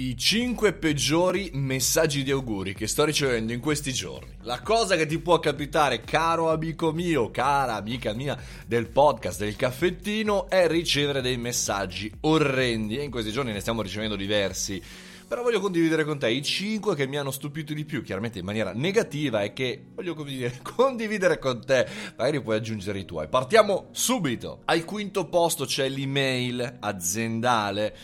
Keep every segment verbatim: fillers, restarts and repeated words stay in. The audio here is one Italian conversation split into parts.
I cinque peggiori messaggi di auguri che sto ricevendo in questi giorni. La cosa che ti può capitare, caro amico mio, cara amica mia del podcast, del caffettino, è ricevere dei messaggi orrendi. E in questi giorni ne stiamo ricevendo diversi. Però voglio condividere con te i cinque che mi hanno stupito di più, chiaramente in maniera negativa, e che voglio condividere, condividere con te. Magari puoi aggiungere i tuoi. Partiamo subito. Al quinto posto c'è l'email aziendale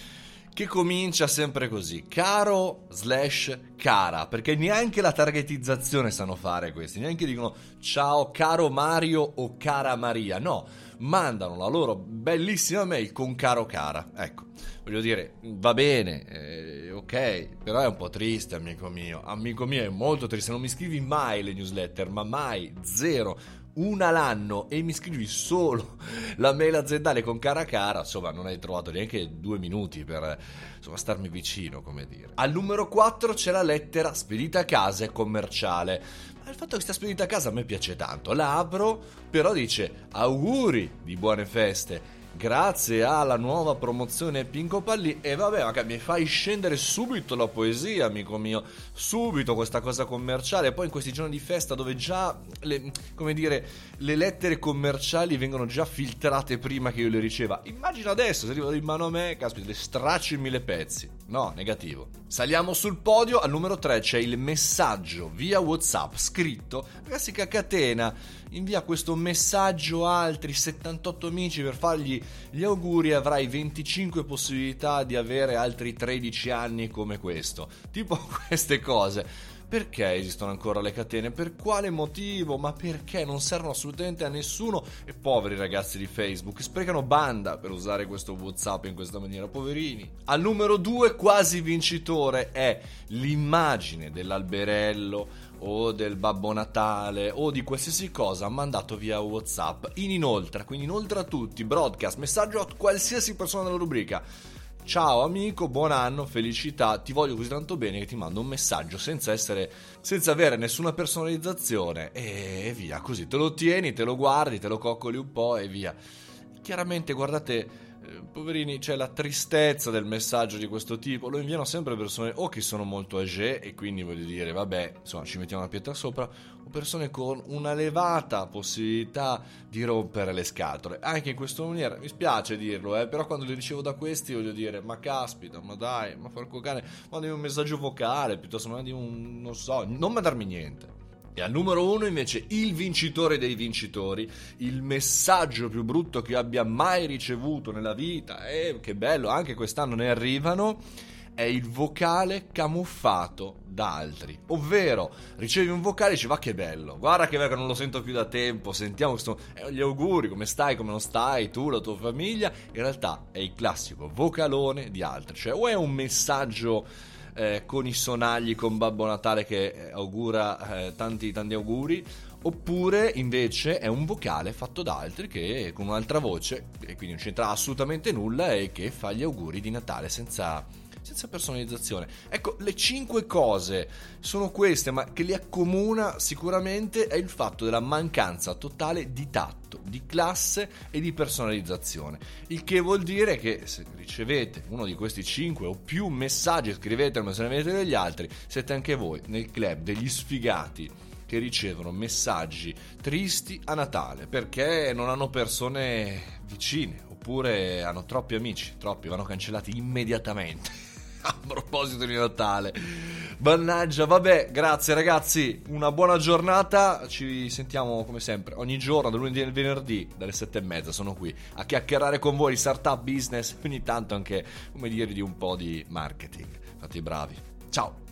che comincia sempre così: caro slash cara, perché neanche la targetizzazione sanno fare questi, neanche dicono ciao caro Mario o cara Maria, no, mandano la loro bellissima mail con caro cara. Ecco, voglio dire, va bene, eh, ok, però è un po' triste, amico mio, amico mio, è molto triste. Non mi scrivi mai le newsletter, ma mai, zero, una l'anno, e mi scrivi solo la mail aziendale con cara cara, insomma non hai trovato neanche due minuti per, insomma, starmi vicino, come dire. Al numero quattro c'è la lettera spedita a casa e commerciale. Ma il fatto che sia spedita a casa a me piace tanto, la apro, però dice auguri di buone feste, grazie alla nuova promozione Pinco Palli. E vabbè, ma mi fai scendere subito la poesia, amico mio, subito questa cosa commerciale. Poi in questi giorni di festa, dove già le, come dire, le lettere commerciali vengono già filtrate prima che io le riceva, immagino adesso se arrivano in mano a me, caspita, le straccio in mille pezzi. No, negativo. Saliamo sul podio. Al numero tre c'è il messaggio via WhatsApp scritto, classica catena, invia questo messaggio a altri settantotto amici per fargli gli auguri, avrai venticinque possibilità di avere altri tredici anni come questo. Tipo queste cose. Perché esistono ancora le catene? Per quale motivo? Ma perché? Non servono assolutamente a nessuno. E poveri ragazzi di Facebook, sprecano banda per usare questo WhatsApp in questa maniera, poverini. Al numero due, quasi vincitore, è l'immagine dell'alberello o del Babbo Natale o di qualsiasi cosa mandato via WhatsApp in inoltre, quindi inoltre a tutti, broadcast, messaggio a qualsiasi persona della rubrica. Ciao amico, buon anno, felicità, ti voglio così tanto bene che ti mando un messaggio senza essere, senza avere nessuna personalizzazione, e via, così te lo tieni, te lo guardi, te lo coccoli un po' e via. Chiaramente, guardate, poverini, c'è la tristezza del messaggio di questo tipo, lo inviano sempre persone o che sono molto âgé e quindi, voglio dire, vabbè, insomma, ci mettiamo una pietra sopra, o persone con una elevata possibilità di rompere le scatole. Anche in questa maniera, mi spiace dirlo, eh, però quando li ricevo da questi, voglio dire, ma caspita, ma dai, ma porco cane, mandami un messaggio vocale, piuttosto mandami un, non so, non mandarmi niente. E al numero uno invece il vincitore dei vincitori, il messaggio più brutto che abbia mai ricevuto nella vita, e eh, che bello, anche quest'anno ne arrivano, è il vocale camuffato da altri. Ovvero, ricevi un vocale e dici va che bello, guarda che bello, non lo sento più da tempo, sentiamo questo, eh, gli auguri, come stai, come non stai, tu, la tua famiglia. In realtà è il classico vocalone di altri, cioè o è un messaggio Eh, con i sonagli, con Babbo Natale che augura eh, tanti tanti auguri, oppure invece è un vocale fatto da altri che con un'altra voce, e quindi non c'entra assolutamente nulla, e che fa gli auguri di Natale senza, senza personalizzazione. Ecco, le cinque cose sono queste, ma che li accomuna sicuramente è il fatto della mancanza totale di tatto, di classe e di personalizzazione. Il che vuol dire che se ricevete uno di questi cinque o più messaggi, scrivetelo, se ne avete degli altri, siete anche voi nel club degli sfigati che ricevono messaggi tristi a Natale perché non hanno persone vicine, oppure hanno troppi amici, troppi, vanno cancellati immediatamente. A proposito di Natale, mannaggia, vabbè, grazie ragazzi, una buona giornata, ci sentiamo come sempre ogni giorno, dal lunedì al venerdì, dalle sette e mezza sono qui a chiacchierare con voi di startup business, ogni tanto anche, come dire, di un po' di marketing. Fate i bravi, ciao!